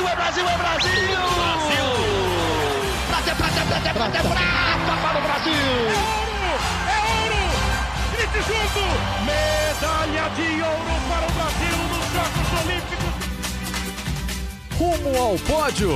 Brasil, é Brasil, é Brasil! Brasil! Prata, é prata, é prata, é prata, é prata para o Brasil! É ouro, grite junto! Medalha de ouro para o Brasil nos Jogos Olímpicos! Rumo ao pódio!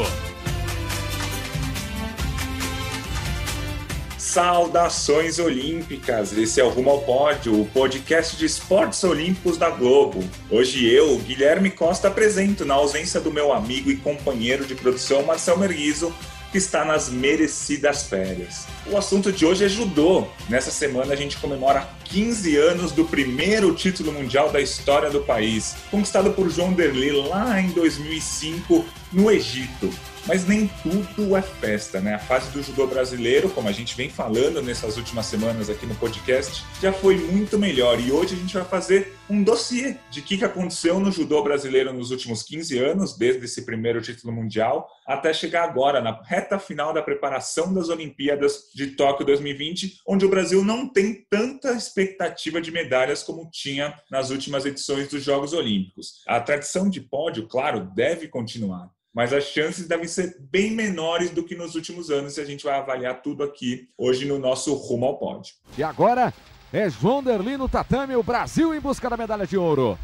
Saudações olímpicas, esse é o Rumo ao Pódio, o podcast de esportes olímpicos da Globo. Hoje eu, Guilherme Costa, apresento na ausência do meu amigo e companheiro de produção, Marcel Merguizo, que está nas merecidas férias. O assunto de hoje é judô. Nessa semana a gente comemora 15 anos do primeiro título mundial da história do país, conquistado por João Derly lá em 2005, no Egito. Mas nem tudo é festa, né? A fase do judô brasileiro, como a gente vem falando nessas últimas semanas aqui no podcast, já foi muito melhor. E hoje a gente vai fazer um dossiê de o que aconteceu no judô brasileiro nos últimos 15 anos, desde esse primeiro título mundial, até chegar agora, na reta final da preparação das Olimpíadas de Tóquio 2020, onde o Brasil não tem tanta expectativa de medalhas como tinha nas últimas edições dos Jogos Olímpicos. A tradição de pódio, claro, deve continuar, mas as chances devem ser bem menores do que nos últimos anos e a gente vai avaliar tudo aqui hoje no nosso Rumo ao Pódio. E agora é João Derly no tatame, o Brasil em busca da medalha de ouro.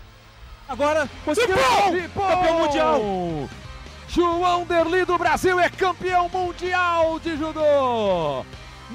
Agora conseguiu, campeão mundial! João Derly do Brasil é campeão mundial de judô!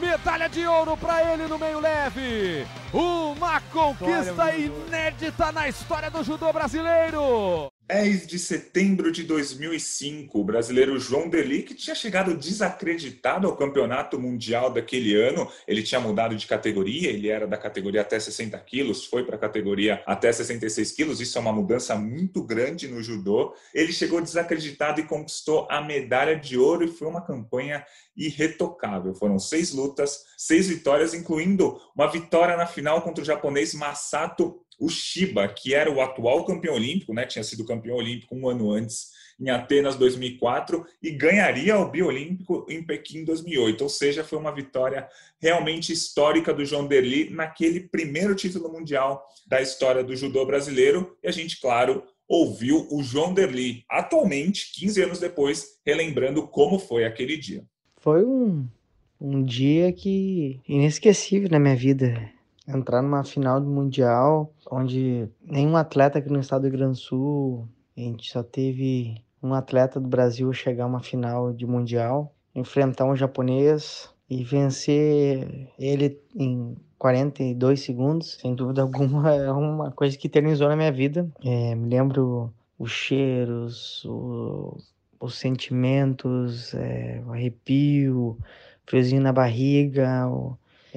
Medalha de ouro para ele no meio leve! Uma conquista inédita na história do judô brasileiro! 10 de setembro de 2005, o brasileiro João Derly, que tinha chegado desacreditado ao campeonato mundial daquele ano, ele tinha mudado de categoria, ele era da categoria até 60 quilos, foi para a categoria até 66 quilos, isso é uma mudança muito grande no judô. Ele chegou desacreditado e conquistou a medalha de ouro e foi uma campanha irretocável. Foram 6 lutas, 6 vitórias, incluindo uma vitória na final contra o japonês Masato Uchishiba, que era o atual campeão olímpico, né? Tinha sido campeão olímpico um ano antes, em Atenas 2004, e ganharia o biolímpico em Pequim 2008. Ou seja, foi uma vitória realmente histórica do João Derly naquele primeiro título mundial da história do judô brasileiro. E a gente, claro, ouviu o João Derly, atualmente, 15 anos depois, relembrando como foi aquele dia. Foi um dia que inesquecível na minha vida. Entrar numa final do Mundial, onde nenhum atleta aqui no estado do Rio Grande do Sul, a gente só teve um atleta do Brasil chegar a uma final de Mundial, enfrentar um japonês e vencer ele em 42 segundos, sem dúvida alguma, é uma coisa que eternizou na minha vida. Me lembro os cheiros, os sentimentos, o arrepio, friozinho na barriga,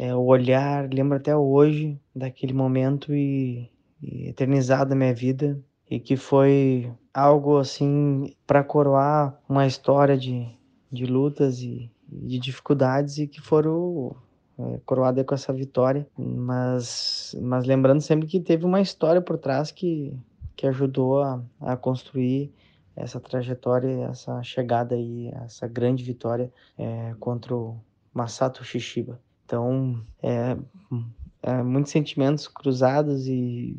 o olhar, lembro até hoje daquele momento e eternizado na minha vida, e que foi algo assim para coroar uma história de lutas e de dificuldades, e que foram coroadas com essa vitória, mas lembrando sempre que teve uma história por trás que ajudou a construir essa trajetória, essa chegada e essa grande vitória contra o Masato Uchishiba. Então, muitos sentimentos cruzados e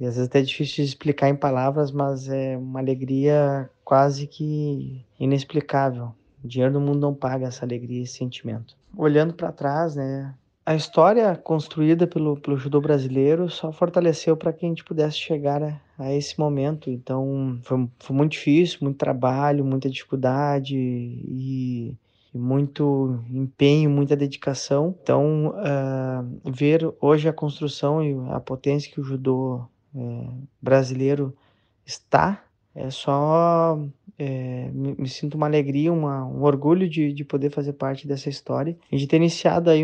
às vezes até difícil de explicar em palavras, mas é uma alegria quase que inexplicável. O dinheiro do mundo não paga essa alegria e esse sentimento. Olhando para trás, né, a história construída pelo judô brasileiro só fortaleceu para que a gente pudesse chegar a esse momento. Então, foi muito difícil, muito trabalho, muita dificuldade e muito empenho, muita dedicação. Então, ver hoje a construção e a potência que o judô brasileiro está, me sinto uma alegria, um orgulho de poder fazer parte dessa história e de ter iniciado aí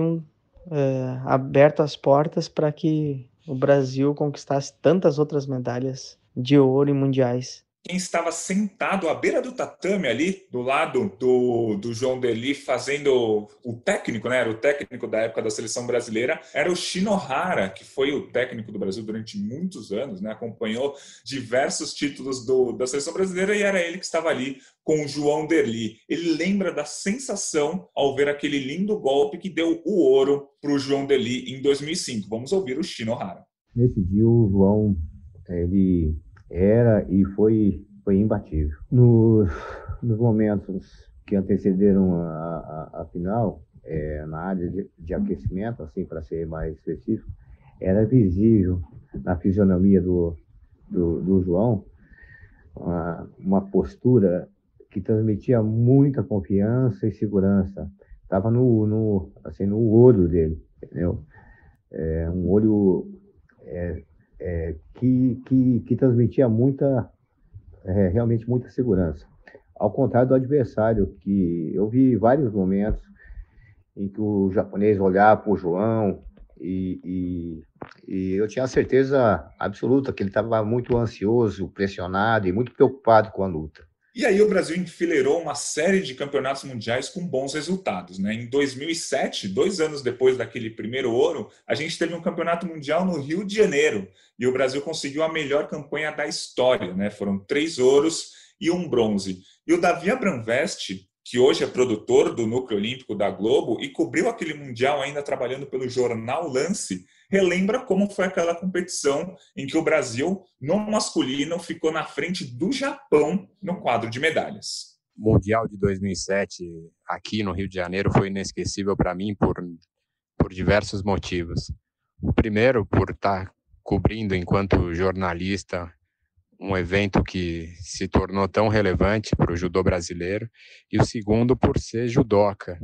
aberto as portas para que o Brasil conquistasse tantas outras medalhas de ouro e mundiais. Quem estava sentado à beira do tatame ali, do lado do João Derly, fazendo o técnico, né? Era o técnico da época da seleção brasileira, era o Shinohara, que foi o técnico do Brasil durante muitos anos, né? Acompanhou diversos títulos da seleção brasileira e era ele que estava ali com o João Derly. Ele lembra da sensação ao ver aquele lindo golpe que deu o ouro para o João Derly em 2005. Vamos ouvir o Shinohara. Nesse dia o João, ele era e foi foi imbatível. Nos momentos que antecederam a final, na área de aquecimento, assim, para ser mais específico, era visível na fisionomia do João uma postura que transmitia muita confiança e segurança. Estava no olho dele, entendeu? Um olho que transmitia realmente muita segurança. Ao contrário do adversário, que eu vi vários momentos em que o japonês olhava para o João e eu tinha a certeza absoluta que ele estava muito ansioso, pressionado e muito preocupado com a luta. E aí o Brasil enfileirou uma série de campeonatos mundiais com bons resultados, né? Em 2007, 2 anos depois daquele primeiro ouro, a gente teve um campeonato mundial no Rio de Janeiro e o Brasil conseguiu a melhor campanha da história, né? Foram 3 ouros e 1 bronze. E o Davi Abramvest, que hoje é produtor do Núcleo Olímpico da Globo e cobriu aquele mundial ainda trabalhando pelo jornal Lance, relembra como foi aquela competição em que o Brasil, no masculino, ficou na frente do Japão no quadro de medalhas. O Mundial de 2007 aqui no Rio de Janeiro foi inesquecível para mim por diversos motivos. O primeiro, por estar cobrindo enquanto jornalista um evento que se tornou tão relevante para o judô brasileiro, e o segundo por ser judoca.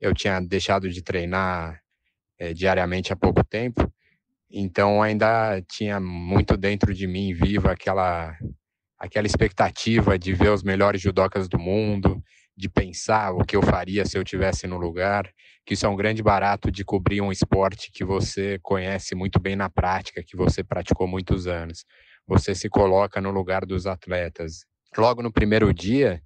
Eu tinha deixado de treinar diariamente há pouco tempo, então ainda tinha muito dentro de mim viva aquela expectativa de ver os melhores judocas do mundo, de pensar o que eu faria se eu estivesse no lugar, que isso é um grande barato de cobrir um esporte que você conhece muito bem na prática, que você praticou muitos anos. Você se coloca no lugar dos atletas. Logo no primeiro dia,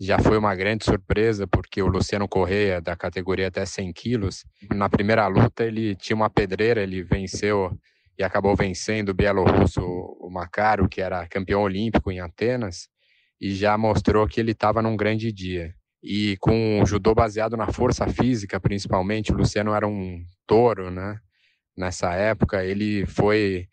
já foi uma grande surpresa, porque o Luciano Correia, da categoria até 100 quilos, na primeira luta ele tinha uma pedreira, ele venceu e acabou vencendo o bielorrusso, o Macaro, que era campeão olímpico em Atenas, e já mostrou que ele estava num grande dia. E com o judô baseado na força física, principalmente, o Luciano era um touro, né? Nessa época, ele foi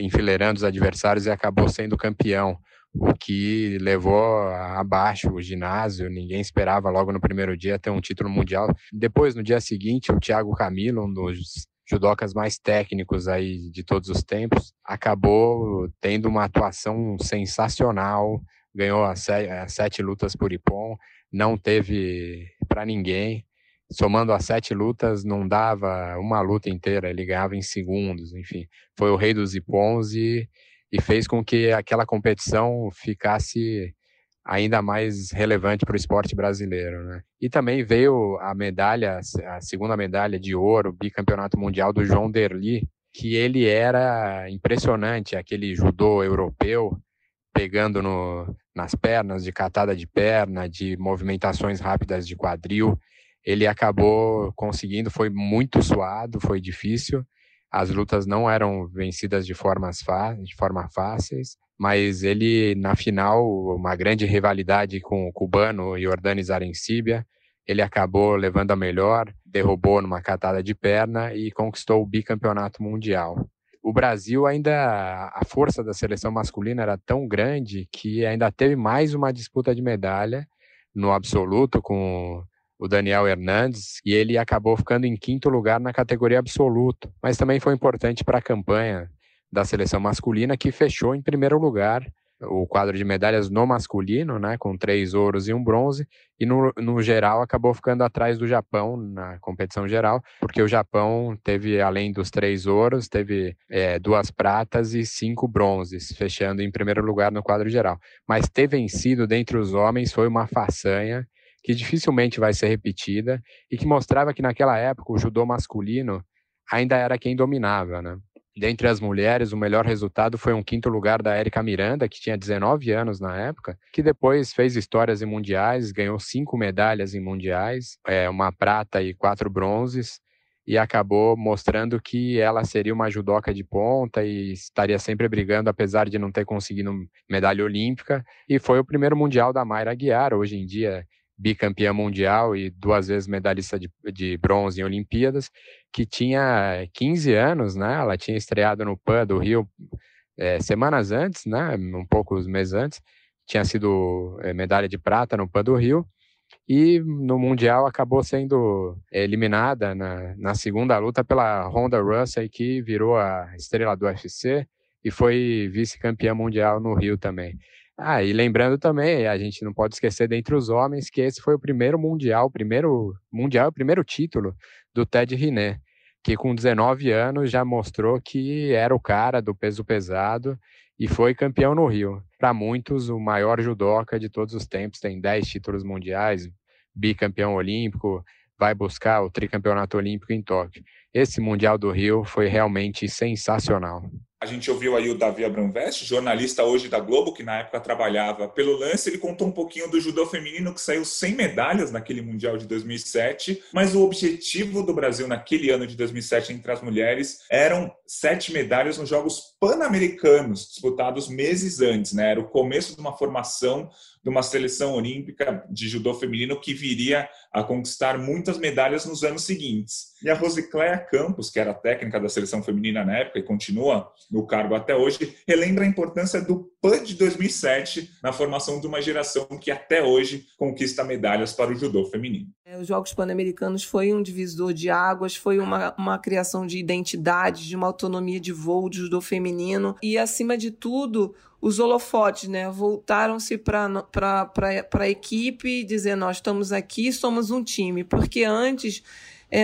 enfileirando os adversários e acabou sendo campeão, o que levou abaixo o ginásio. Ninguém esperava logo no primeiro dia ter um título mundial. Depois, no dia seguinte, o Thiago Camilo, um dos judocas mais técnicos aí de todos os tempos, acabou tendo uma atuação sensacional, ganhou as 7 lutas por ippon, não teve para ninguém. Somando as 7 lutas, não dava uma luta inteira, ele ganhava em segundos, enfim. Foi o rei dos ippons e fez com que aquela competição ficasse ainda mais relevante para o esporte brasileiro, né? E também veio a segunda medalha de ouro, bicampeonato mundial do João Derly, que ele era impressionante, aquele judô europeu, pegando nas pernas, de catada de perna, de movimentações rápidas de quadril. Ele acabou conseguindo, foi muito suado, foi difícil. As lutas não eram vencidas de forma fáceis, mas ele, na final, uma grande rivalidade com o cubano Jorge Juan Arencibia, ele acabou levando a melhor, derrubou numa catada de perna e conquistou o bicampeonato mundial. O Brasil ainda, a força da seleção masculina era tão grande que ainda teve mais uma disputa de medalha no absoluto com o Daniel Hernandes, e ele acabou ficando em 5º lugar na categoria absoluto, mas também foi importante para a campanha da seleção masculina, que fechou em 1º lugar o quadro de medalhas no masculino, né, com 3 ouros e 1 bronze, e no geral acabou ficando atrás do Japão na competição geral, porque o Japão teve, além dos 3 ouros, teve 2 pratas e 5 bronzes, fechando em 1º lugar no quadro geral. Mas ter vencido dentre os homens foi uma façanha que dificilmente vai ser repetida e que mostrava que naquela época o judô masculino ainda era quem dominava, né? Dentre as mulheres, o melhor resultado foi um 5º lugar da Erika Miranda, que tinha 19 anos na época, que depois fez histórias em mundiais, ganhou 5 medalhas em mundiais, 1 prata e 4 bronzes, e acabou mostrando que ela seria uma judoca de ponta e estaria sempre brigando, apesar de não ter conseguido medalha olímpica. E foi o primeiro mundial da Mayra Aguiar, hoje em dia bicampeã mundial e 2 vezes medalhista de bronze em Olimpíadas, que tinha 15 anos, né? Ela tinha estreado no PAN do Rio semanas antes, né? Um pouco, meses antes, tinha sido medalha de prata no Pan do Rio, e no Mundial acabou sendo eliminada na segunda luta pela Honda Russell, que virou a estrela do UFC e foi vice-campeã mundial no Rio também. Ah, e lembrando também, a gente não pode esquecer dentre os homens que esse foi o primeiro título do Teddy Riner, que com 19 anos já mostrou que era o cara do peso pesado e foi campeão no Rio. Para muitos, o maior judoca de todos os tempos, tem 10 títulos mundiais, bicampeão olímpico, vai buscar o tricampeonato olímpico em Tóquio. Esse Mundial do Rio foi realmente sensacional. A gente ouviu aí o Davi Abramvest, jornalista hoje da Globo, que na época trabalhava pelo Lance. Ele contou um pouquinho do judô feminino, que saiu sem medalhas naquele Mundial de 2007, mas o objetivo do Brasil naquele ano de 2007 entre as mulheres eram 7 medalhas nos Jogos Pan-Americanos, disputados meses antes, né? Era o começo de uma formação de uma seleção olímpica de judô feminino que viria a conquistar muitas medalhas nos anos seguintes. E a Rosicléia Campos, que era técnica da seleção feminina na época e continua no cargo até hoje, relembra a importância do PAN de 2007 na formação de uma geração que até hoje conquista medalhas para o judô feminino. Os Jogos Pan-Americanos foi um divisor de águas, foi uma criação de identidade, de uma autonomia de voo de judô feminino e, acima de tudo, os holofotes, né, voltaram-se para a equipe, dizendo: nós estamos aqui, somos um time, porque antes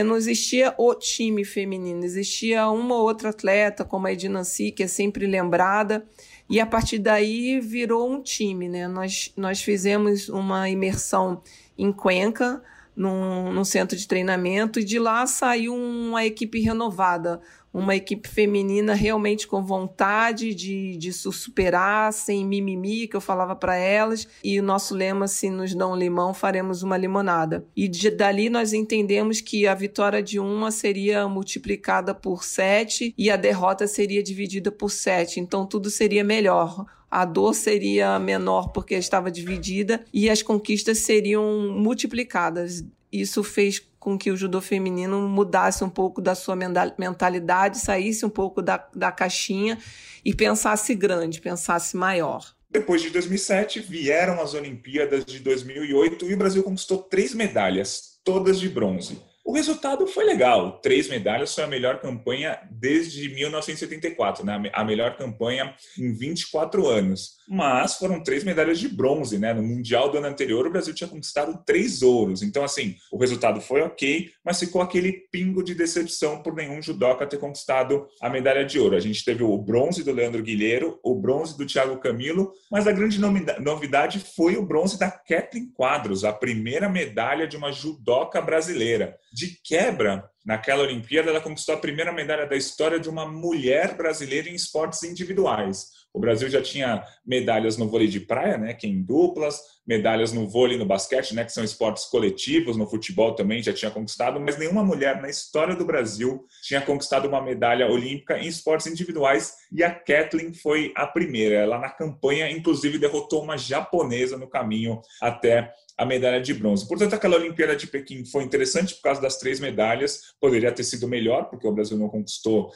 não existia o time feminino, existia uma ou outra atleta, como a Edinanci, que é sempre lembrada, e a partir daí virou um time, né? Nós fizemos uma imersão em Cuenca, num centro de treinamento, e de lá saiu uma equipe renovada, uma equipe feminina realmente com vontade de se superar, sem mimimi, que eu falava para elas. E o nosso lema: se nos dão um limão, faremos uma limonada. E dali nós entendemos que a vitória de uma seria multiplicada por 7 e a derrota seria dividida por 7. Então tudo seria melhor. A dor seria menor porque estava dividida e as conquistas seriam multiplicadas. Isso fez com que o judô feminino mudasse um pouco da sua mentalidade, saísse um pouco da caixinha e pensasse grande, pensasse maior. Depois de 2007, vieram as Olimpíadas de 2008 e o Brasil conquistou 3 medalhas, todas de bronze. O resultado foi legal. 3 medalhas foi a melhor campanha desde 1974, né? A melhor campanha em 24 anos. Mas foram 3 medalhas de bronze, né? No Mundial do ano anterior, o Brasil tinha conquistado 3 ouros. Então, assim, o resultado foi ok, mas ficou aquele pingo de decepção por nenhum judoca ter conquistado a medalha de ouro. A gente teve o bronze do Leandro Guilheiro, o bronze do Thiago Camilo, mas a grande novidade foi o bronze da Ketleyn Quadros, a primeira medalha de uma judoca brasileira. De quebra, naquela Olimpíada, ela conquistou a primeira medalha da história de uma mulher brasileira em esportes individuais. O Brasil já tinha medalhas no vôlei de praia, né, que é em duplas, medalhas no vôlei e no basquete, né, que são esportes coletivos, no futebol também já tinha conquistado, mas nenhuma mulher na história do Brasil tinha conquistado uma medalha olímpica em esportes individuais, e a Ketleyn foi a primeira. Ela, na campanha, inclusive, derrotou uma japonesa no caminho até a medalha de bronze. Portanto, aquela Olimpíada de Pequim foi interessante por causa das 3 medalhas. Poderia ter sido melhor, porque o Brasil não conquistou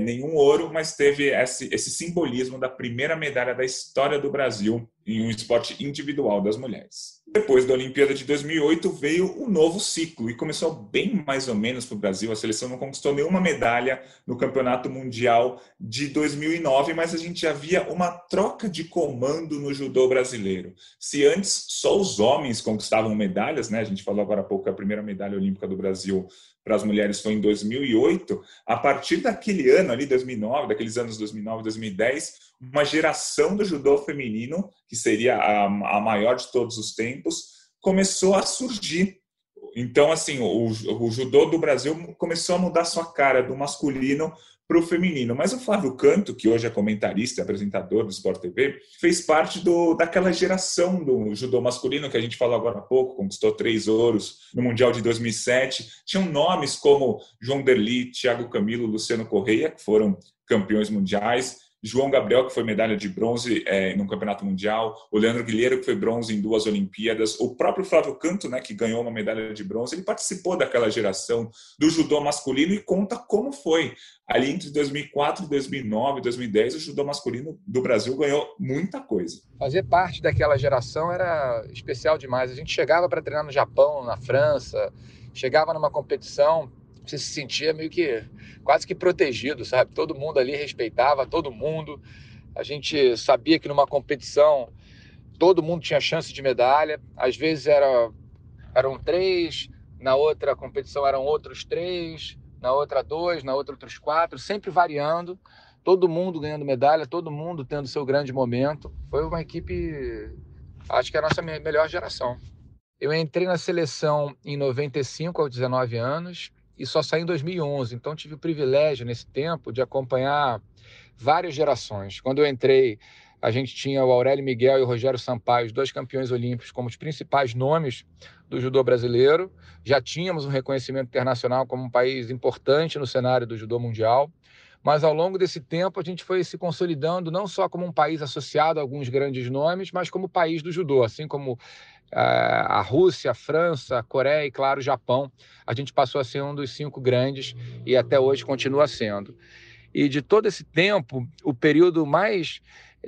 nenhum ouro, mas teve esse simbolismo da primeira medalha da história do Brasil em um esporte individual das mulheres. Depois da Olimpíada de 2008 veio um novo ciclo e começou bem mais ou menos para o Brasil. A seleção não conquistou nenhuma medalha no Campeonato Mundial de 2009, mas a gente já via uma troca de comando no judô brasileiro. Se antes só os homens conquistavam medalhas, né? A gente falou agora há pouco que a primeira medalha olímpica do Brasil para as mulheres foi em 2008, a partir daquele ano ali, 2009, daqueles anos 2009, 2010, uma geração do judô feminino, que seria a maior de todos os tempos, começou a surgir. Então, assim, o judô do Brasil começou a mudar sua cara do masculino para o feminino. Mas o Flávio Canto, que hoje é comentarista e apresentador do Sport TV, fez parte daquela geração do judô masculino que a gente falou agora há pouco, conquistou 3 ouros no Mundial de 2007. Tinham nomes como João Derly, Thiago Camilo, Luciano Correia, que foram campeões mundiais. João Gabriel, que foi medalha de bronze no Campeonato Mundial, o Leandro Guilheiro, que foi bronze em 2 Olimpíadas, o próprio Flávio Canto, né, que ganhou uma medalha de bronze, ele participou daquela geração do judô masculino e conta como foi. Ali entre 2004, 2009, 2010, o judô masculino do Brasil ganhou muita coisa. Fazer parte daquela geração era especial demais. A gente chegava para treinar no Japão, na França, chegava numa competição, você se sentia meio que quase que protegido, sabe? Todo mundo ali respeitava, todo mundo. A gente sabia que numa competição todo mundo tinha chance de medalha. Às vezes eram 3, na outra competição eram outros 3, na outra 2, na outra outros 4, sempre variando. Todo mundo ganhando medalha, todo mundo tendo seu grande momento. Foi uma equipe, acho que é a nossa melhor geração. Eu entrei na seleção em 95, aos 19 anos. E só saí em 2011, então tive o privilégio nesse tempo de acompanhar várias gerações. Quando eu entrei, a gente tinha o Aurélio Miguel e o Rogério Sampaio, os 2 campeões olímpicos, como os principais nomes do judô brasileiro. Já tínhamos um reconhecimento internacional como um país importante no cenário do judô mundial, mas ao longo desse tempo a gente foi se consolidando não só como um país associado a alguns grandes nomes, mas como país do judô, assim como a Rússia, a França, a Coreia e, claro, o Japão. A gente passou a ser um dos 5 grandes e até hoje continua sendo. E de todo esse tempo, o período mais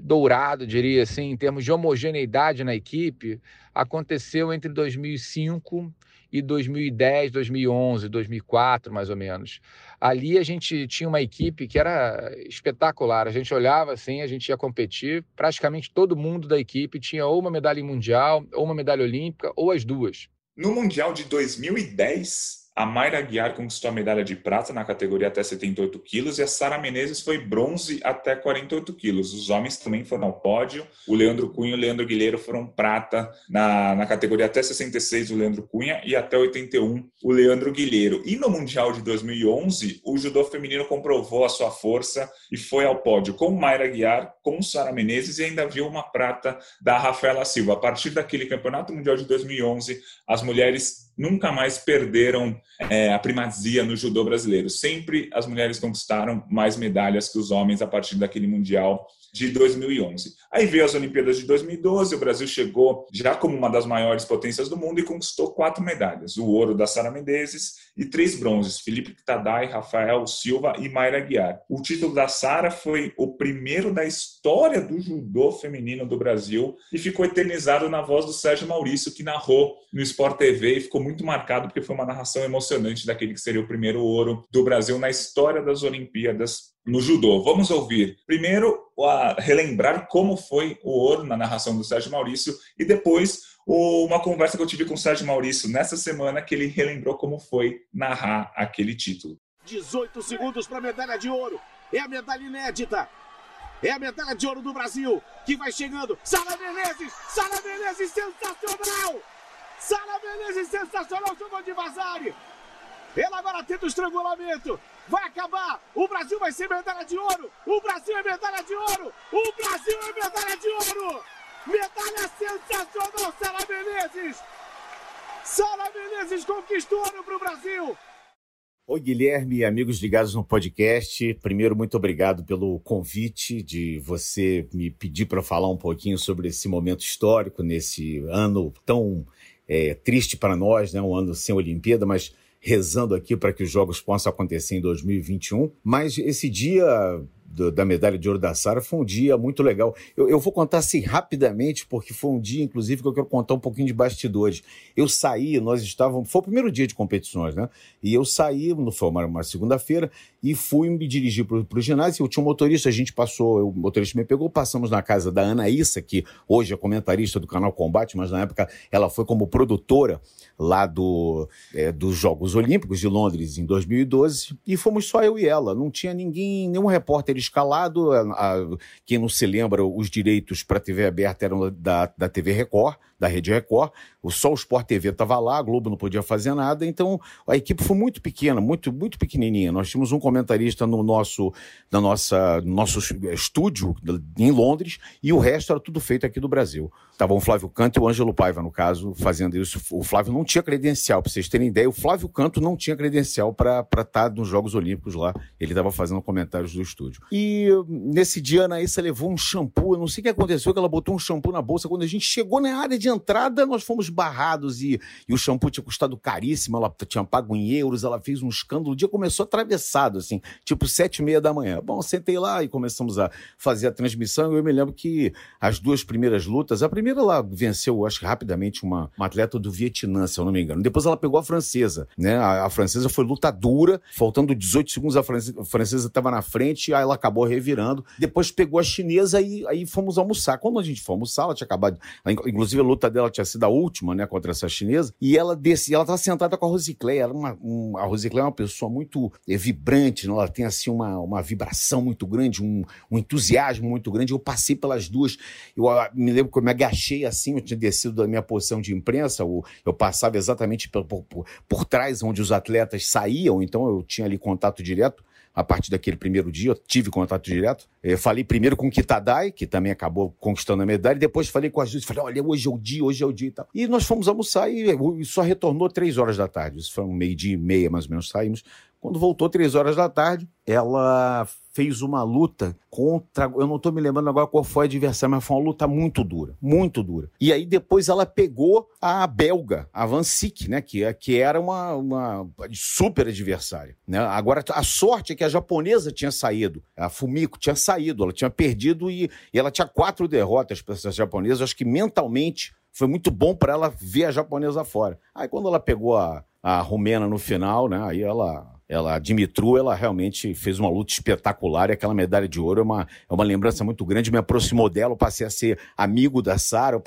dourado, diria assim, em termos de homogeneidade na equipe, aconteceu entre 2005 e 2010, 2011, 2004, mais ou menos. Ali a gente tinha uma equipe que era espetacular. A gente olhava assim, a gente ia competir. Praticamente todo mundo da equipe tinha ou uma medalha mundial, ou uma medalha olímpica, ou as duas. No Mundial de 2010, a Mayra Aguiar conquistou a medalha de prata na categoria até 78 quilos e a Sarah Menezes foi bronze até 48 quilos. Os homens também foram ao pódio. O Leandro Cunha e o Leandro Guilheiro foram prata na categoria até 66, o Leandro Cunha, e até 81, o Leandro Guilheiro. E no Mundial de 2011, o judô feminino comprovou a sua força e foi ao pódio com Mayra Aguiar, com Sarah Menezes e ainda viu uma prata da Rafaela Silva. A partir daquele Campeonato Mundial de 2011, as mulheres nunca mais perderam a primazia no judô brasileiro. Sempre as mulheres conquistaram mais medalhas que os homens a partir daquele Mundial de 2011. Aí veio as Olimpíadas de 2012, o Brasil chegou já como uma das maiores potências do mundo e conquistou 4 medalhas. O ouro da Sarah Menezes e 3 bronzes, Felipe Kitadai, Rafael Silva e Mayra Aguiar. O título da Sarah foi o primeiro da história do judô feminino do Brasil e ficou eternizado na voz do Sérgio Maurício, que narrou no Sport TV e ficou muito marcado porque foi uma narração emocionante daquele que seria o primeiro ouro do Brasil na história das Olimpíadas no judô. Vamos ouvir primeiro relembrar como foi o ouro na narração do Sérgio Maurício e depois uma conversa que eu tive com o Sérgio Maurício nessa semana que ele relembrou como foi narrar aquele título. 18 segundos para a medalha de ouro. É a medalha inédita. É a medalha de ouro do Brasil que vai chegando. Sarah Menezes! Sarah Menezes sensacional! Sarah Menezes sensacional, jogou de Vasari. Ela agora tenta o estrangulamento. Vai acabar. O Brasil vai ser medalha de ouro. O Brasil é medalha de ouro. O Brasil é medalha de ouro. Medalha sensacional, Sarah Menezes. Sarah Menezes conquistou ouro para o Brasil. Oi, Guilherme e amigos ligados no podcast. Primeiro, muito obrigado pelo convite de você me pedir para falar um pouquinho sobre esse momento histórico, nesse ano tão triste para nós, né? Um ano sem Olimpíada, mas rezando aqui para que os Jogos possam acontecer em 2021. Mas esse dia da medalha de ouro da Sarah foi um dia muito legal. Eu vou contar assim rapidamente, porque foi um dia, inclusive, que eu quero contar um pouquinho de bastidores. Eu saí, foi o primeiro dia de competições, né? E eu saí, foi uma segunda-feira, e fui me dirigir para o ginásio. Eu tinha um motorista, o motorista me pegou, passamos na casa da Ana Issa, que hoje é comentarista do canal Combate, mas na época ela foi como produtora lá dos Jogos Olímpicos de Londres, em 2012, e fomos só eu e ela, não tinha nenhum repórter escalado. Quem não se lembra, os direitos para a TV aberta eram da TV Record, da Rede Record, só o Sport TV estava lá, a Globo não podia fazer nada, então a equipe foi muito pequena, muito, muito pequenininha. Nós tínhamos um comentarista no nosso estúdio em Londres e o resto era tudo feito aqui do Brasil. Estavam o Flávio Canto e o Ângelo Paiva, no caso, fazendo isso. O Flávio não tinha credencial, para vocês terem ideia, o Flávio Canto não tinha credencial para estar nos Jogos Olímpicos lá, ele estava fazendo comentários do estúdio. E nesse dia, Ana Issa levou um shampoo. Eu não sei o que aconteceu, que ela botou um shampoo na bolsa. Quando a gente chegou na área de entrada, nós fomos barrados. E o shampoo tinha custado caríssimo. Ela tinha pago em euros. Ela fez um escândalo. O dia começou atravessado, assim, tipo 7h30 da manhã. Bom, sentei lá e começamos a fazer a transmissão. Eu me lembro que as duas primeiras lutas... A primeira, ela venceu, acho que rapidamente, uma atleta do Vietnã, se eu não me engano. Depois ela pegou a francesa, né? A francesa foi luta dura. Faltando 18 segundos, a francesa estava na frente. Aí ela acabou revirando. Depois pegou a chinesa e aí fomos almoçar. Quando a gente foi almoçar, ela tinha acabado... Inclusive, a luta dela tinha sido a última, né? Contra essa chinesa. E ela descia. Ela estava sentada com a Rosicléia. A Rosicléia é uma pessoa muito vibrante, né? Ela tem, assim, uma vibração muito grande, um entusiasmo muito grande. Eu passei pelas duas. Eu me lembro que eu me agachei, assim. Eu tinha descido da minha posição de imprensa. Eu passava exatamente por trás, onde os atletas saíam. Então, eu tinha ali contato direto. A partir daquele primeiro dia, eu tive contato direto. Eu falei primeiro com o Kitadai, que também acabou conquistando a medalha, e depois falei com as duas. Falei, olha, hoje é o dia e tal. E nós fomos almoçar e só retornou 3h da tarde. Isso foi um 12h30, mais ou menos, saímos. Quando voltou 3h da tarde, ela fez uma luta contra... Eu não estou me lembrando agora qual foi a adversária, mas foi uma luta muito dura, muito dura. E aí depois ela pegou a belga, a Van Sik, né? Que era uma super adversária, né? Agora, a sorte é que a japonesa tinha saído, a Fumiko tinha saído, ela tinha perdido e ela tinha 4 derrotas para essa japonesa. Acho que mentalmente foi muito bom para ela ver a japonesa fora. Aí quando ela pegou a rumena no final, né? Aí ela Dimitru, ela realmente fez uma luta espetacular, e aquela medalha de ouro é uma lembrança muito grande, me aproximou dela, eu passei a ser amigo da Sarah,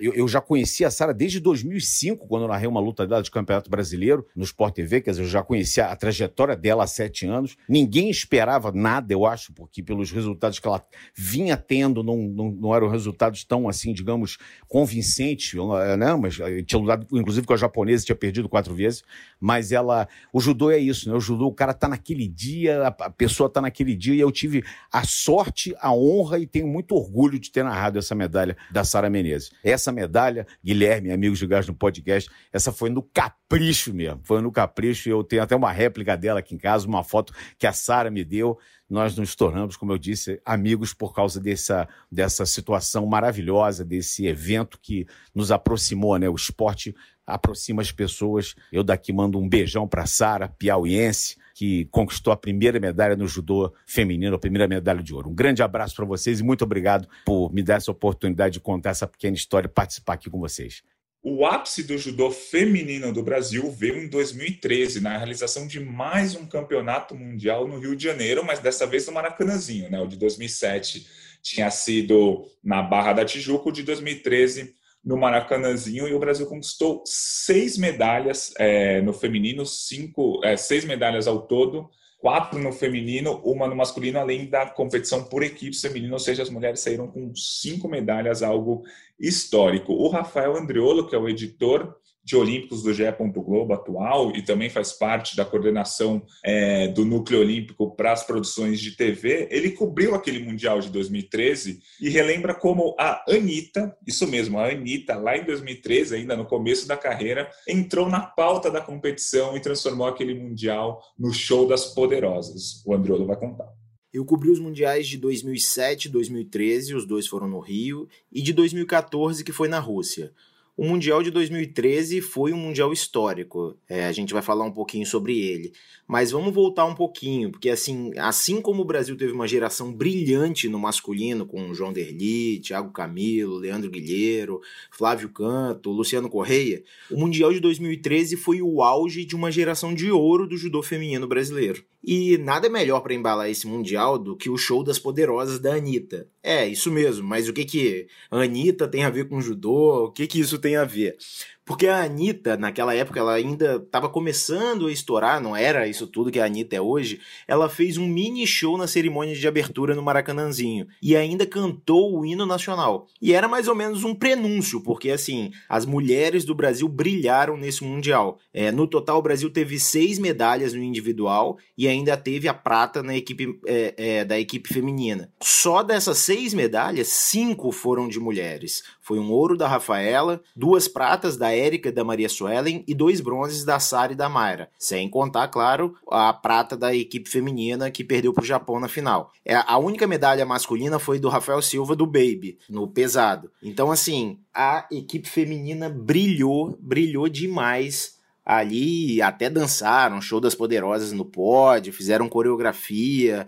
eu já conhecia a Sarah desde 2005, quando eu narrei uma luta dela de campeonato brasileiro, no Sport TV, quer dizer, eu já conhecia a trajetória dela há 7 anos, ninguém esperava nada, eu acho, porque pelos resultados que ela vinha tendo, não eram resultados tão, assim, digamos, convincentes, né? Mas tinha lutado, inclusive, com a japonesa, tinha perdido 4 vezes, mas ela, o judô é isso, né? O judô, o cara tá naquele dia, a pessoa tá naquele dia, e eu tive a sorte, a honra e tenho muito orgulho de ter narrado essa medalha da Sarah Menezes. Essa medalha, Guilherme, amigos de Gás no Podcast, essa foi no capricho mesmo, foi no capricho, e eu tenho até uma réplica dela aqui em casa, uma foto que a Sarah me deu. Nós nos tornamos, como eu disse, amigos por causa dessa situação maravilhosa, desse evento que nos aproximou, né? O esporte aproxima as pessoas. Eu daqui mando um beijão para a Sarah, piauiense, que conquistou a primeira medalha no judô feminino, a primeira medalha de ouro. Um grande abraço para vocês e muito obrigado por me dar essa oportunidade de contar essa pequena história e participar aqui com vocês. O ápice do judô feminino do Brasil veio em 2013, na realização de mais um campeonato mundial no Rio de Janeiro, mas dessa vez no Maracanãzinho, né? O de 2007 tinha sido na Barra da Tijuca, o de 2013 no Maracanãzinho, e o Brasil conquistou 6 medalhas no feminino, 6 medalhas ao todo, 4 no feminino, 1 no masculino, além da competição por equipes feminina, ou seja, as mulheres saíram com 5 medalhas, algo histórico. O Rafael Andriolo, que é o editor de Olímpicos do GE. Globo atual e também faz parte da coordenação do Núcleo Olímpico para as produções de TV, ele cobriu aquele Mundial de 2013 e relembra como a Anitta, isso mesmo, a Anitta, lá em 2013, ainda no começo da carreira, entrou na pauta da competição e transformou aquele Mundial no show das poderosas. O Andriolo vai contar. Eu cobri os mundiais de 2007 e 2013, os dois foram no Rio, e de 2014, que foi na Rússia. O Mundial de 2013 foi um Mundial histórico, a gente vai falar um pouquinho sobre ele, mas vamos voltar um pouquinho, porque assim como o Brasil teve uma geração brilhante no masculino, com o João Derly, Thiago Camilo, Leandro Guilheiro, Flávio Canto, Luciano Correia, o Mundial de 2013 foi o auge de uma geração de ouro do judô feminino brasileiro. E nada melhor para embalar esse Mundial do que o show das poderosas da Anitta. É, isso mesmo, mas o que a Anitta tem a ver com o judô? O que isso tem a ver? Porque a Anitta, naquela época, ela ainda estava começando a estourar, não era isso tudo que a Anitta é hoje, ela fez um mini show na cerimônia de abertura no Maracanãzinho e ainda cantou o hino nacional. E era mais ou menos um prenúncio, porque assim, as mulheres do Brasil brilharam nesse Mundial. No total, o Brasil teve 6 medalhas no individual e ainda teve a prata na equipe, da equipe feminina. Só dessas 6 medalhas, 5 foram de mulheres. Foi um ouro da Rafaela, 2 pratas da Erika e da Maria Suelen e 2 bronzes da Sarah e da Mayra, sem contar, claro, a prata da equipe feminina que perdeu para o Japão na final. A única medalha masculina foi do Rafael Silva do Baby, no pesado. Então, assim, a equipe feminina brilhou demais ali, até dançaram, show das poderosas no pódio, fizeram coreografia,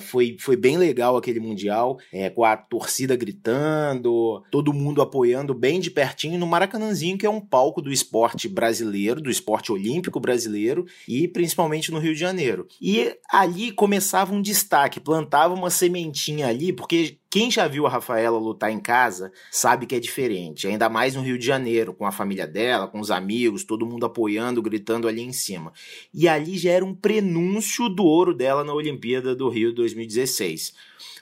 foi bem legal aquele mundial, com a torcida gritando, todo mundo apoiando bem de pertinho no Maracanãzinho, que é um palco do esporte brasileiro, do esporte olímpico brasileiro, e principalmente no Rio de Janeiro. E ali começava um destaque, plantava uma sementinha ali, porque quem já viu a Rafaela lutar em casa sabe que é diferente, ainda mais no Rio de Janeiro, com a família dela, com os amigos, todo mundo apoiando, gritando ali em cima. E ali já era um prenúncio do ouro dela na Olimpíada do Rio 2016.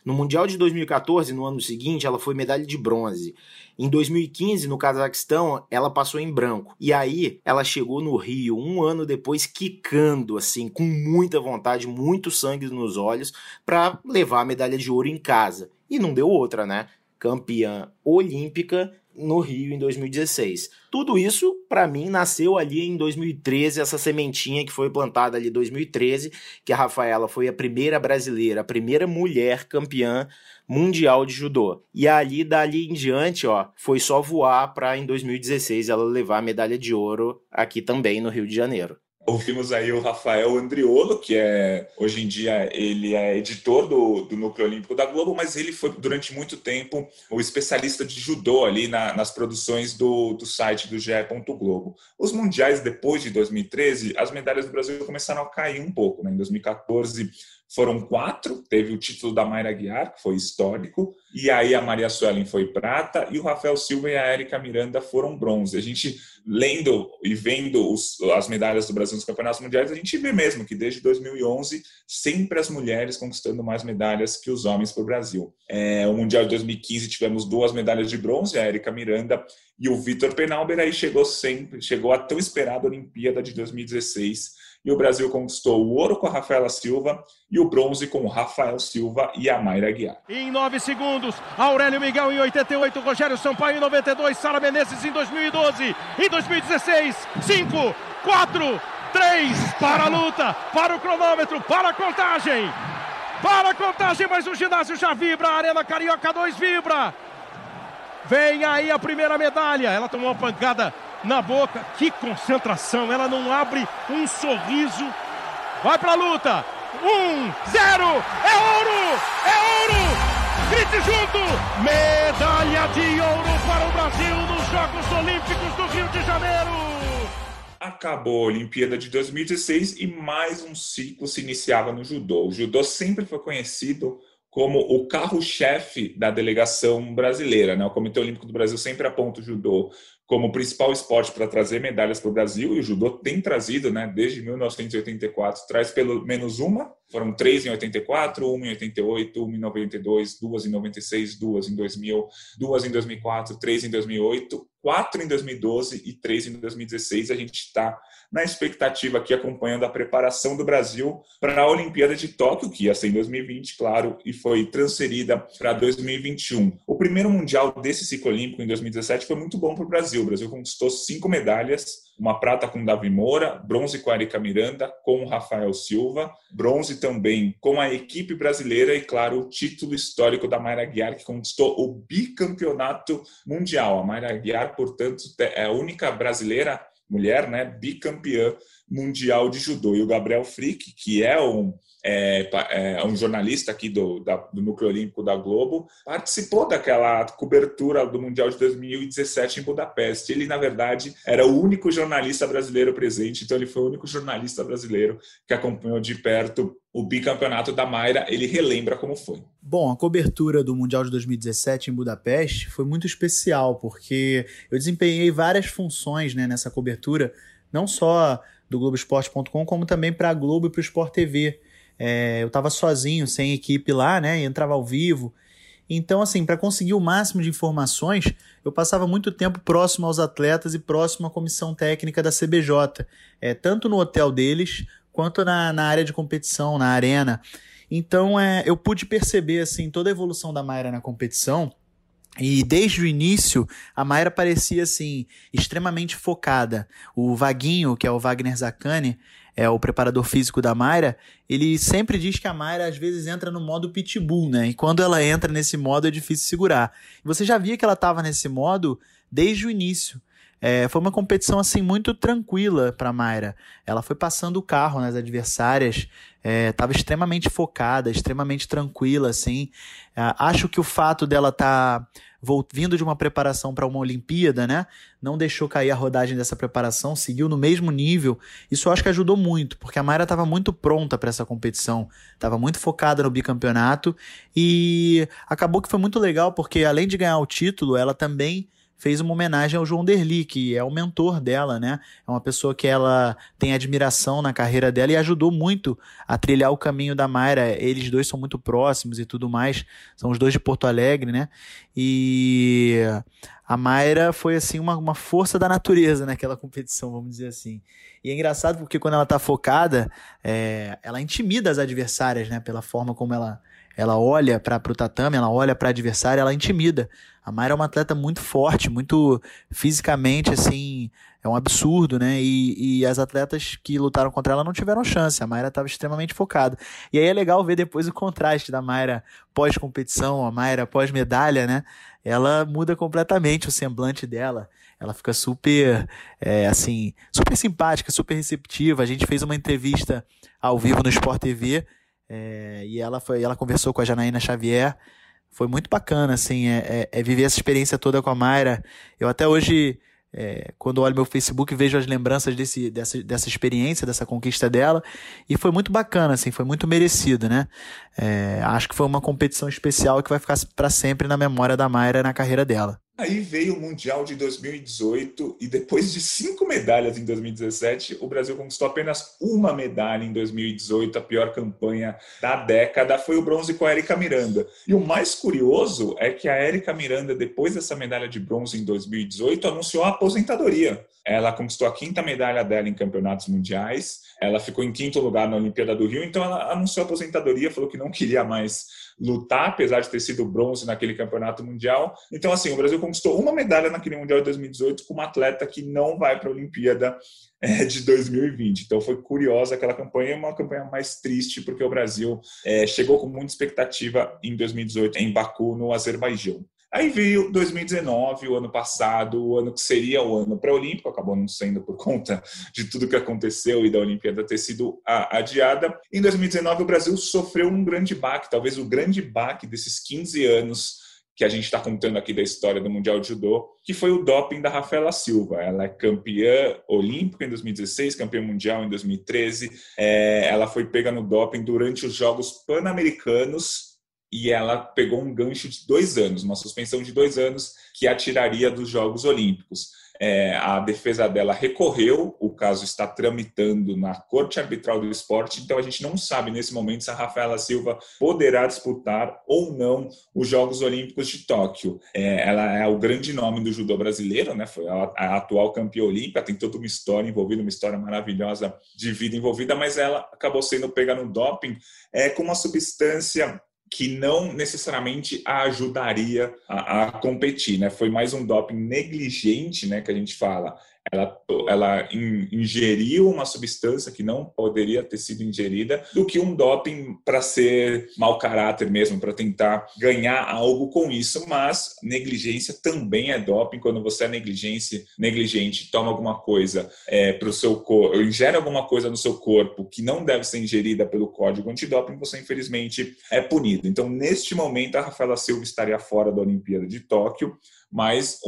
No Mundial de 2014, no ano seguinte, ela foi medalha de bronze. Em 2015, no Cazaquistão, ela passou em branco. E aí, ela chegou no Rio, um ano depois, quicando, assim, com muita vontade, muito sangue nos olhos, para levar a medalha de ouro em casa. E não deu outra, né? Campeã olímpica no Rio em 2016. Tudo isso, para mim, nasceu ali em 2013, essa sementinha que foi plantada ali em 2013, que a Rafaela foi a primeira brasileira, a primeira mulher campeã mundial de judô. E ali, dali em diante, ó, foi só voar para em 2016 ela levar a medalha de ouro aqui também no Rio de Janeiro. Ouvimos aí o Rafael Andriolo, que hoje em dia ele é editor do Núcleo Olímpico da Globo, mas ele foi durante muito tempo o especialista de judô ali nas produções do site do GE. Globo. Os mundiais depois de 2013, as medalhas do Brasil começaram a cair um pouco, né? Em 2014 foram 4, teve o título da Mayra Aguiar, que foi histórico, e aí a Maria Suelen foi prata, e o Rafael Silva e a Erika Miranda foram bronze. A gente, lendo e vendo as medalhas do Brasil nos campeonatos mundiais, a gente vê mesmo que desde 2011, sempre as mulheres conquistando mais medalhas que os homens para o Brasil. O Mundial de 2015 tivemos 2 medalhas de bronze, a Erika Miranda e o Vitor Penalber, aí chegou a tão esperada Olimpíada de 2016, e o Brasil conquistou o ouro com a Rafaela Silva e o bronze com o Rafael Silva e a Mayra Aguiar. Em 9 segundos, Aurélio Miguel em 88, Rogério Sampaio em 92, Sarah Menezes em 2012, em 2016, 5, 4, 3, para a luta, para o cronômetro, para a contagem. Para a contagem, mas o ginásio já vibra, a Arena Carioca 2 vibra. Vem aí a primeira medalha, ela tomou uma pancada na boca, que concentração, ela não abre um sorriso, vai pra luta, 1-0, é ouro, grite junto, medalha de ouro para o Brasil nos Jogos Olímpicos do Rio de Janeiro. Acabou a Olimpíada de 2016 e mais um ciclo se iniciava no judô. O judô sempre foi conhecido como o carro-chefe da delegação brasileira, né? O Comitê Olímpico do Brasil sempre aponta o judô como principal esporte para trazer medalhas para o Brasil, e o judô tem trazido, né, desde 1984, traz pelo menos uma, foram 3 em 84, 1 em 88, 1 em 92, 2 em 96, 2 em 2000, 2 em 2004, 3 em 2008, 4 em 2012 e 3 em 2016. A gente está na expectativa aqui, acompanhando a preparação do Brasil para a Olimpíada de Tóquio, que ia ser em 2020, claro, e foi transferida para 2021. O primeiro mundial desse ciclo olímpico, em 2017, foi muito bom para o Brasil. O Brasil conquistou 5 medalhas, uma prata com Davi Moura, bronze com a Erika Miranda, com o Rafael Silva, bronze também com a equipe brasileira e, claro, o título histórico da Mayra Aguiar, que conquistou o bicampeonato mundial. A Mayra Aguiar, portanto, é a única brasileira mulher, né, bicampeã mundial de judô. E o Gabriel Frick, que é um jornalista aqui do Núcleo Olímpico da Globo, participou daquela cobertura do Mundial de 2017 em Budapeste. Ele, na verdade, era o único jornalista brasileiro presente, então ele foi o único jornalista brasileiro que acompanhou de perto o bicampeonato da Mayra. Ele relembra como foi. Bom, a cobertura do Mundial de 2017 em Budapeste foi muito especial, porque eu desempenhei várias funções, né, nessa cobertura, não só do Globoesporte.com, como também para a Globo e para o Sport TV. Eu estava sozinho, sem equipe lá, né, e entrava ao vivo. Então, assim, para conseguir o máximo de informações, eu passava muito tempo próximo aos atletas e próximo à comissão técnica da CBJ, tanto no hotel deles, quanto na área de competição, na arena. Então, eu pude perceber, assim, toda a evolução da Mayra na competição, E desde o início, a Mayra parecia, assim, extremamente focada. O Vaguinho, que é o Wagner Zacani, é o preparador físico da Mayra, ele sempre diz que a Mayra, às vezes, entra no modo pitbull, né? E quando ela entra nesse modo, é difícil segurar. Você já via que ela estava nesse modo desde o início. Foi uma competição, assim, muito tranquila para a Mayra. Ela foi passando o carro nas adversárias, estava extremamente focada, extremamente tranquila, assim. Acho que o fato dela estar vindo de uma preparação para uma Olimpíada, né? Não deixou cair a rodagem dessa preparação, seguiu no mesmo nível. Isso eu acho que ajudou muito, porque a Mayra estava muito pronta para essa competição, estava muito focada no bicampeonato e acabou que foi muito legal, porque além de ganhar o título, ela também fez uma homenagem ao João Derly, que é o mentor dela, né? É uma pessoa que ela tem admiração na carreira dela e ajudou muito a trilhar o caminho da Mayra. Eles dois são muito próximos e tudo mais. São os dois de Porto Alegre, né? E a Mayra foi, assim, uma força da natureza naquela competição, vamos dizer assim. E é engraçado porque quando ela tá focada, ela intimida as adversárias, né? Pela forma como ela olha para o tatame, ela olha para a adversária, ela intimida. A Mayra é uma atleta muito forte, muito fisicamente, assim, é um absurdo, né? E as atletas que lutaram contra ela não tiveram chance, a Mayra estava extremamente focada. E aí é legal ver depois o contraste da Mayra pós-competição, a Mayra pós-medalha, né? Ela muda completamente o semblante dela, ela fica super, assim, super simpática, super receptiva. A gente fez uma entrevista ao vivo no Sport TV, e ela conversou com a Janaína Xavier. Foi muito bacana, assim, viver essa experiência toda com a Mayra. Eu até hoje, quando olho meu Facebook, vejo as lembranças dessa experiência, dessa conquista dela, e foi muito bacana, assim, foi muito merecido, né? Acho que foi uma competição especial que vai ficar para sempre na memória da Mayra, na carreira dela. Aí veio o Mundial de 2018 e depois de 5 medalhas em 2017, o Brasil conquistou apenas uma medalha em 2018, a pior campanha da década, foi o bronze com a Erika Miranda. E o mais curioso é que a Erika Miranda, depois dessa medalha de bronze em 2018, anunciou a aposentadoria. Ela conquistou a 5ª medalha dela em campeonatos mundiais, ela ficou em 5º lugar na Olimpíada do Rio, então ela anunciou a aposentadoria, falou que não queria mais lutar, apesar de ter sido bronze naquele campeonato mundial. Então, assim, o Brasil conquistou uma medalha naquele Mundial de 2018 com uma atleta que não vai para a Olimpíada de 2020. Então, foi curiosa aquela campanha, uma campanha mais triste, porque o Brasil chegou com muita expectativa em 2018 em Baku, no Azerbaijão. Aí veio 2019, o ano passado, o ano que seria o ano pré-olímpico, acabou não sendo por conta de tudo que aconteceu e da Olimpíada ter sido adiada. Em 2019, o Brasil sofreu um grande baque, talvez o grande baque desses 15 anos que a gente está contando aqui da história do Mundial de Judô, que foi o doping da Rafaela Silva. Ela é campeã olímpica em 2016, campeã mundial em 2013. Ela foi pega no doping durante os Jogos Pan-Americanos, e ela pegou um gancho de 2 anos, uma suspensão de 2 anos que a tiraria dos Jogos Olímpicos. A defesa dela recorreu, o caso está tramitando na Corte Arbitral do Esporte, então a gente não sabe nesse momento se a Rafaela Silva poderá disputar ou não os Jogos Olímpicos de Tóquio. Ela é o grande nome do judô brasileiro, né? Foi a atual campeã olímpica, tem toda uma história envolvida, uma história maravilhosa de vida envolvida, mas ela acabou sendo pega no doping com uma substância que não necessariamente a ajudaria a competir, né? Foi mais um doping negligente, né, que a gente fala. Ela ingeriu uma substância que não poderia ter sido ingerida, do que um doping para ser mau caráter mesmo, para tentar ganhar algo com isso. Mas negligência também é doping. Quando você é negligente, toma alguma coisa para o seu corpo, ingere alguma coisa no seu corpo que não deve ser ingerida pelo código antidoping, você infelizmente é punido. Então, neste momento, a Rafaela Silva estaria fora da Olimpíada de Tóquio, mas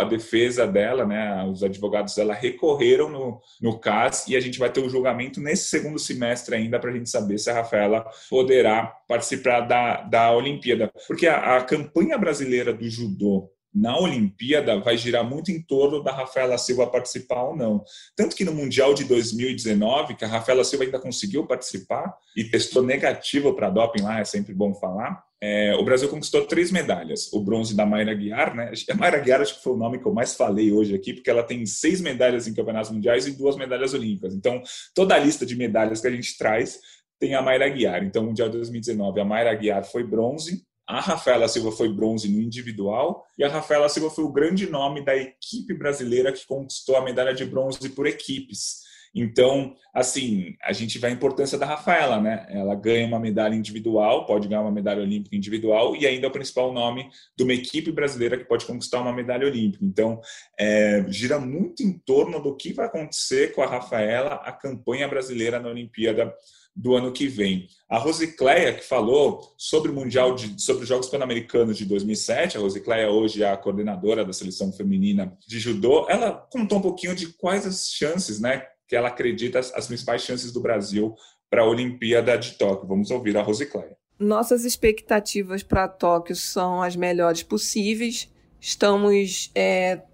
a defesa dela, né, os advogados dela recorreram no CAS, e a gente vai ter um julgamento nesse segundo semestre ainda para a gente saber se a Rafaela poderá participar da Olimpíada. Porque a campanha brasileira do judô na Olimpíada vai girar muito em torno da Rafaela Silva participar ou não. Tanto que no Mundial de 2019, que a Rafaela Silva ainda conseguiu participar e testou negativo para doping lá, é sempre bom falar, o Brasil conquistou 3 medalhas. O bronze da Mayra Aguiar, né? A Mayra Aguiar acho que foi o nome que eu mais falei hoje aqui, porque ela tem 6 medalhas em campeonatos mundiais e 2 medalhas olímpicas. Então, toda a lista de medalhas que a gente traz tem a Mayra Aguiar. Então, no Mundial de 2019, a Mayra Aguiar foi bronze, A Rafaela Silva foi bronze no individual e a Rafaela Silva foi o grande nome da equipe brasileira que conquistou a medalha de bronze por equipes. Então, assim, a gente vê a importância da Rafaela, né? Ela ganha uma medalha individual, pode ganhar uma medalha olímpica individual e ainda é o principal nome de uma equipe brasileira que pode conquistar uma medalha olímpica. Então, gira muito em torno do que vai acontecer com a Rafaela, a campanha brasileira na Olimpíada do ano que vem. A Rosicléia, que falou sobre o Mundial, sobre os Jogos Pan-Americanos de 2007, a Rosicléia hoje é a coordenadora da seleção feminina de judô, ela contou um pouquinho de quais as chances, né, que ela acredita as principais chances do Brasil para a Olimpíada de Tóquio. Vamos ouvir a Rosicléia. Nossas expectativas para Tóquio são as melhores possíveis. Estamos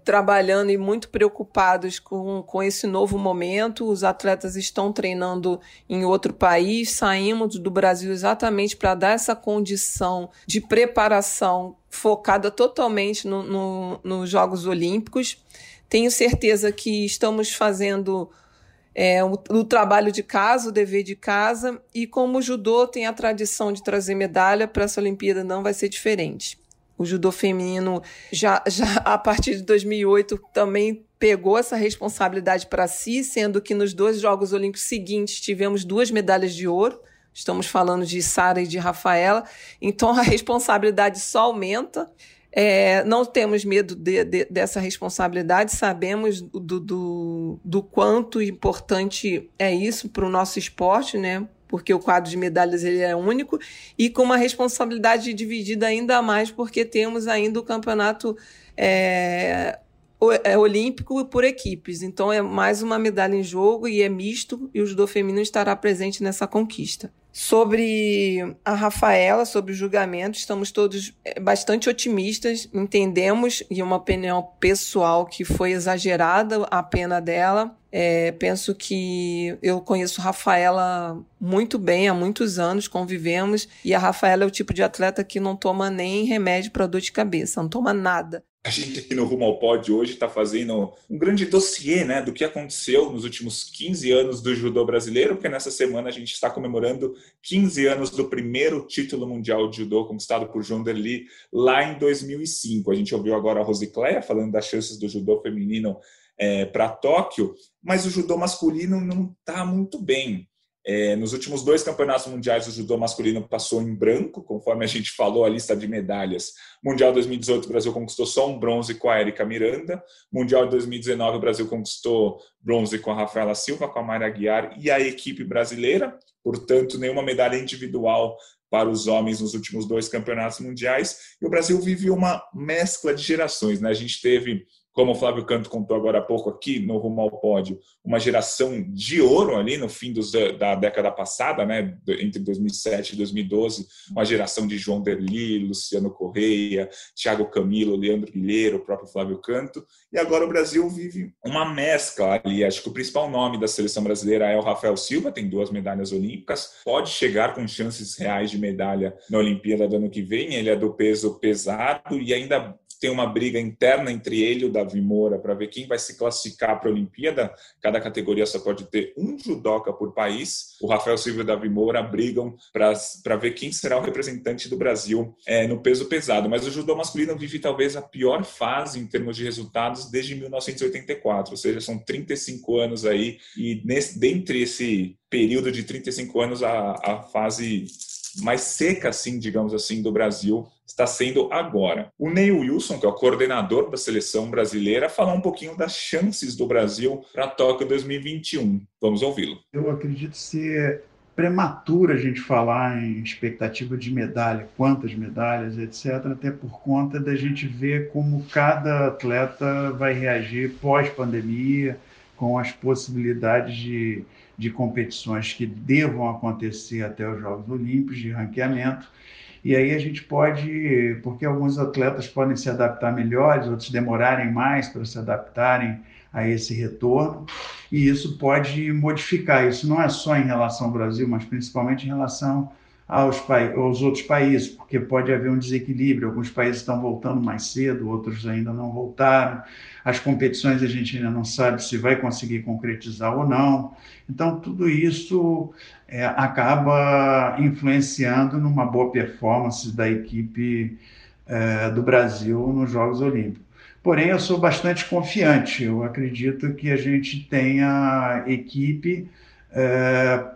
trabalhando e muito preocupados com esse novo momento. Os atletas estão treinando em outro país. Saímos do Brasil exatamente para dar essa condição de preparação focada totalmente nos Jogos Olímpicos. Tenho certeza que estamos fazendo o trabalho de casa, o dever de casa, e como o judô tem a tradição de trazer medalha, para essa Olimpíada não vai ser diferente. O judô feminino, já a partir de 2008, também pegou essa responsabilidade para si, sendo que nos dois Jogos Olímpicos seguintes tivemos duas medalhas de ouro, estamos falando de Sarah e de Rafaela, então a responsabilidade só aumenta. Não temos medo dessa responsabilidade, sabemos do quanto importante é isso para o nosso esporte, né? Porque o quadro de medalhas ele é único e com uma responsabilidade dividida ainda mais, porque temos ainda o campeonato olímpico por equipes. Então é mais uma medalha em jogo e é misto e o judô feminino estará presente nessa conquista. Sobre a Rafaela, sobre o julgamento, estamos todos bastante otimistas, entendemos, e uma opinião pessoal, que foi exagerada a pena dela. Penso que eu conheço a Rafaela muito bem, há muitos anos convivemos, e a Rafaela é o tipo de atleta que não toma nem remédio para dor de cabeça, não toma nada. A gente aqui no Rumo ao Pódio hoje está fazendo um grande dossiê, né, do que aconteceu nos últimos 15 anos do judô brasileiro, porque nessa semana a gente está comemorando 15 anos do primeiro título mundial de judô conquistado por João Derly lá em 2005. A gente ouviu agora a Rosicléia falando das chances do judô feminino para Tóquio, mas o judô masculino não está muito bem. Nos últimos dois campeonatos mundiais, o judô masculino passou em branco, conforme a gente falou a lista de medalhas. Mundial 2018, o Brasil conquistou só um bronze com a Erika Miranda. Mundial 2019, o Brasil conquistou bronze com a Rafaela Silva, com a Mayra Aguiar e a equipe brasileira. Portanto, nenhuma medalha individual para os homens nos últimos dois campeonatos mundiais. E o Brasil vive uma mescla de gerações, né? A gente teve, como o Flávio Canto contou agora há pouco aqui no Rumo ao Pódio, uma geração de ouro ali no fim da década passada, né, entre 2007 e 2012, uma geração de João Derly, Luciano Correia, Thiago Camilo, Leandro Guilheiro, o próprio Flávio Canto, e agora o Brasil vive uma mescla ali. Acho que o principal nome da seleção brasileira é o Rafael Silva, tem duas medalhas olímpicas, pode chegar com chances reais de medalha na Olimpíada do ano que vem, ele é do peso pesado e ainda tem uma briga interna entre ele e o Davi Moura para ver quem vai se classificar para a Olimpíada. Cada categoria só pode ter um judoca por país. O Rafael Silva e o Davi Moura brigam para ver quem será o representante do Brasil no peso pesado. Mas o judô masculino vive talvez a pior fase em termos de resultados desde 1984. Ou seja, são 35 anos aí. E dentre esse período de 35 anos, a fase mais seca, assim, digamos assim, do Brasil está sendo agora. O Neil Wilson, que é o coordenador da seleção brasileira, falou um pouquinho das chances do Brasil para Tóquio 2021. Vamos ouvi-lo. Eu acredito ser prematuro a gente falar em expectativa de medalha, quantas medalhas, etc., até por conta da gente ver como cada atleta vai reagir pós-pandemia, com as possibilidades de competições que devam acontecer até os Jogos Olímpicos, de ranqueamento. E aí a gente pode, porque alguns atletas podem se adaptar melhores, outros demorarem mais para se adaptarem a esse retorno, e isso pode modificar. Isso não é só em relação ao Brasil, mas principalmente em relação aos outros países, porque pode haver um desequilíbrio, alguns países estão voltando mais cedo, outros ainda não voltaram, as competições a gente ainda não sabe se vai conseguir concretizar ou não, então tudo isso acaba influenciando numa boa performance da equipe do Brasil nos Jogos Olímpicos. Porém, eu sou bastante confiante, eu acredito que a gente tenha equipe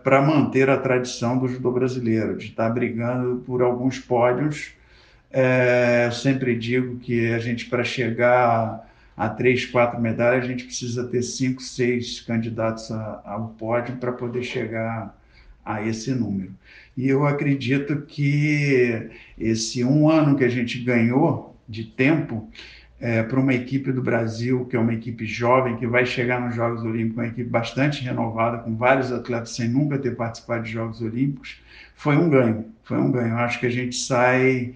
para manter a tradição do judô brasileiro, de estar brigando por alguns pódios. Eu sempre digo que a gente, para chegar a 3, 4 medalhas, a gente precisa ter 5, 6 candidatos ao pódio para poder chegar a esse número. E eu acredito que esse um ano que a gente ganhou de tempo para uma equipe do Brasil, que é uma equipe jovem, que vai chegar nos Jogos Olímpicos, uma equipe bastante renovada, com vários atletas sem nunca ter participado de Jogos Olímpicos, foi um ganho, foi um ganho. Eu acho que a gente sai,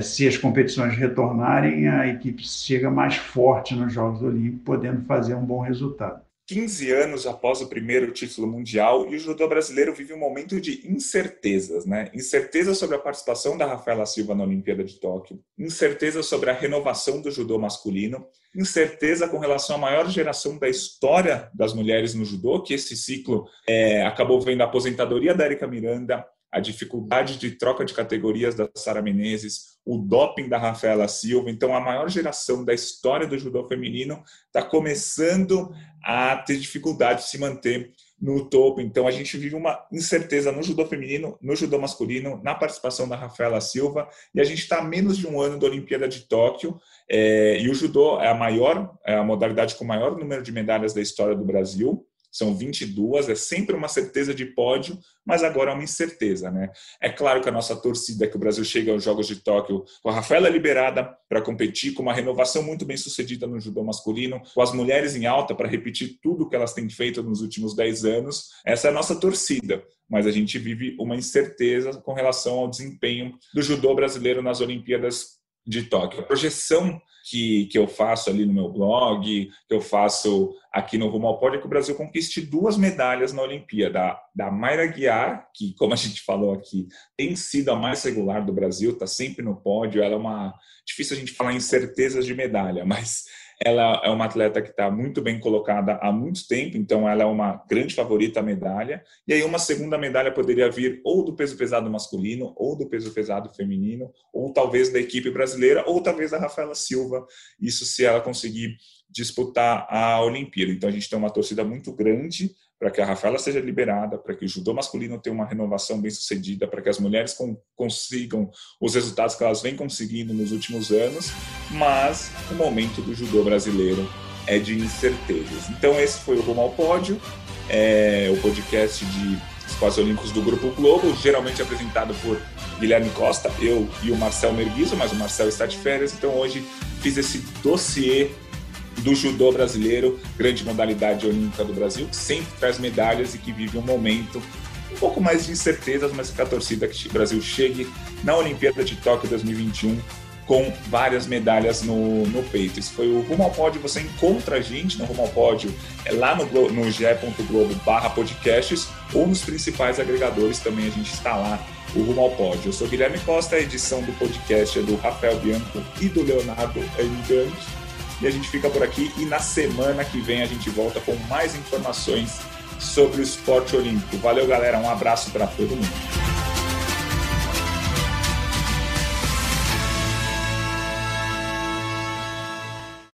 se as competições retornarem, a equipe chega mais forte nos Jogos Olímpicos, podendo fazer um bom resultado. 15 anos após o primeiro título mundial, e o judô brasileiro vive um momento de incertezas, né? Incerteza sobre a participação da Rafaela Silva na Olimpíada de Tóquio, incerteza sobre a renovação do judô masculino, incerteza com relação à maior geração da história das mulheres no judô, que esse ciclo acabou vendo a aposentadoria da Erika Miranda, a dificuldade de troca de categorias da Sarah Menezes, o doping da Rafaela Silva. Então, a maior geração da história do judô feminino está começando a ter dificuldade de se manter no topo. Então, a gente vive uma incerteza no judô feminino, no judô masculino, na participação da Rafaela Silva. E a gente está a menos de um ano da Olimpíada de Tóquio. E o judô é a modalidade com o maior número de medalhas da história do Brasil. São 22, é sempre uma certeza de pódio, mas agora é uma incerteza, né? É claro que a nossa torcida é que o Brasil chegue aos Jogos de Tóquio com a Rafaela liberada para competir, com uma renovação muito bem sucedida no judô masculino, com as mulheres em alta para repetir tudo o que elas têm feito nos últimos 10 anos. Essa é a nossa torcida, mas a gente vive uma incerteza com relação ao desempenho do judô brasileiro nas Olimpíadas de Tóquio. A projeção que eu faço ali no meu blog, que eu faço aqui no Rumo ao Pódio, é que o Brasil conquiste 2 medalhas na Olimpíada. Da Mayra Aguiar, que, como a gente falou aqui, tem sido a mais regular do Brasil, está sempre no pódio. Ela é uma... Difícil a gente falar em certezas de medalha, mas ela é uma atleta que está muito bem colocada há muito tempo, então ela é uma grande favorita à medalha. E aí uma segunda medalha poderia vir ou do peso pesado masculino, ou do peso pesado feminino, ou talvez da equipe brasileira, ou talvez da Rafaela Silva, isso se ela conseguir disputar a Olimpíada. Então a gente tem uma torcida muito grande para que a Rafaela seja liberada, para que o judô masculino tenha uma renovação bem sucedida, para que as mulheres consigam os resultados que elas vêm conseguindo nos últimos anos, mas o momento do judô brasileiro é de incertezas. Então esse foi o Rumo ao Pódio, o podcast de Esportes Olímpicos do Grupo Globo, geralmente apresentado por Guilherme Costa, eu e o Marcel Merguizo, mas o Marcel está de férias, então hoje fiz esse dossiê do judô brasileiro, grande modalidade olímpica do Brasil, que sempre traz medalhas e que vive um momento um pouco mais de incertezas, mas que a torcida que o Brasil chegue na Olimpíada de Tóquio 2021 com várias medalhas no peito. Esse foi o Rumo ao Pódio, você encontra a gente no Rumo ao Pódio, lá no ge.globo/podcasts ou nos principais agregadores também a gente está lá, o Rumo ao Pódio. Eu sou Guilherme Costa, a edição do podcast é do Rafael Bianco e do Leonardo Andriolo. E a gente fica por aqui e na semana que vem a gente volta com mais informações sobre o esporte olímpico. Valeu, galera. Um abraço para todo mundo.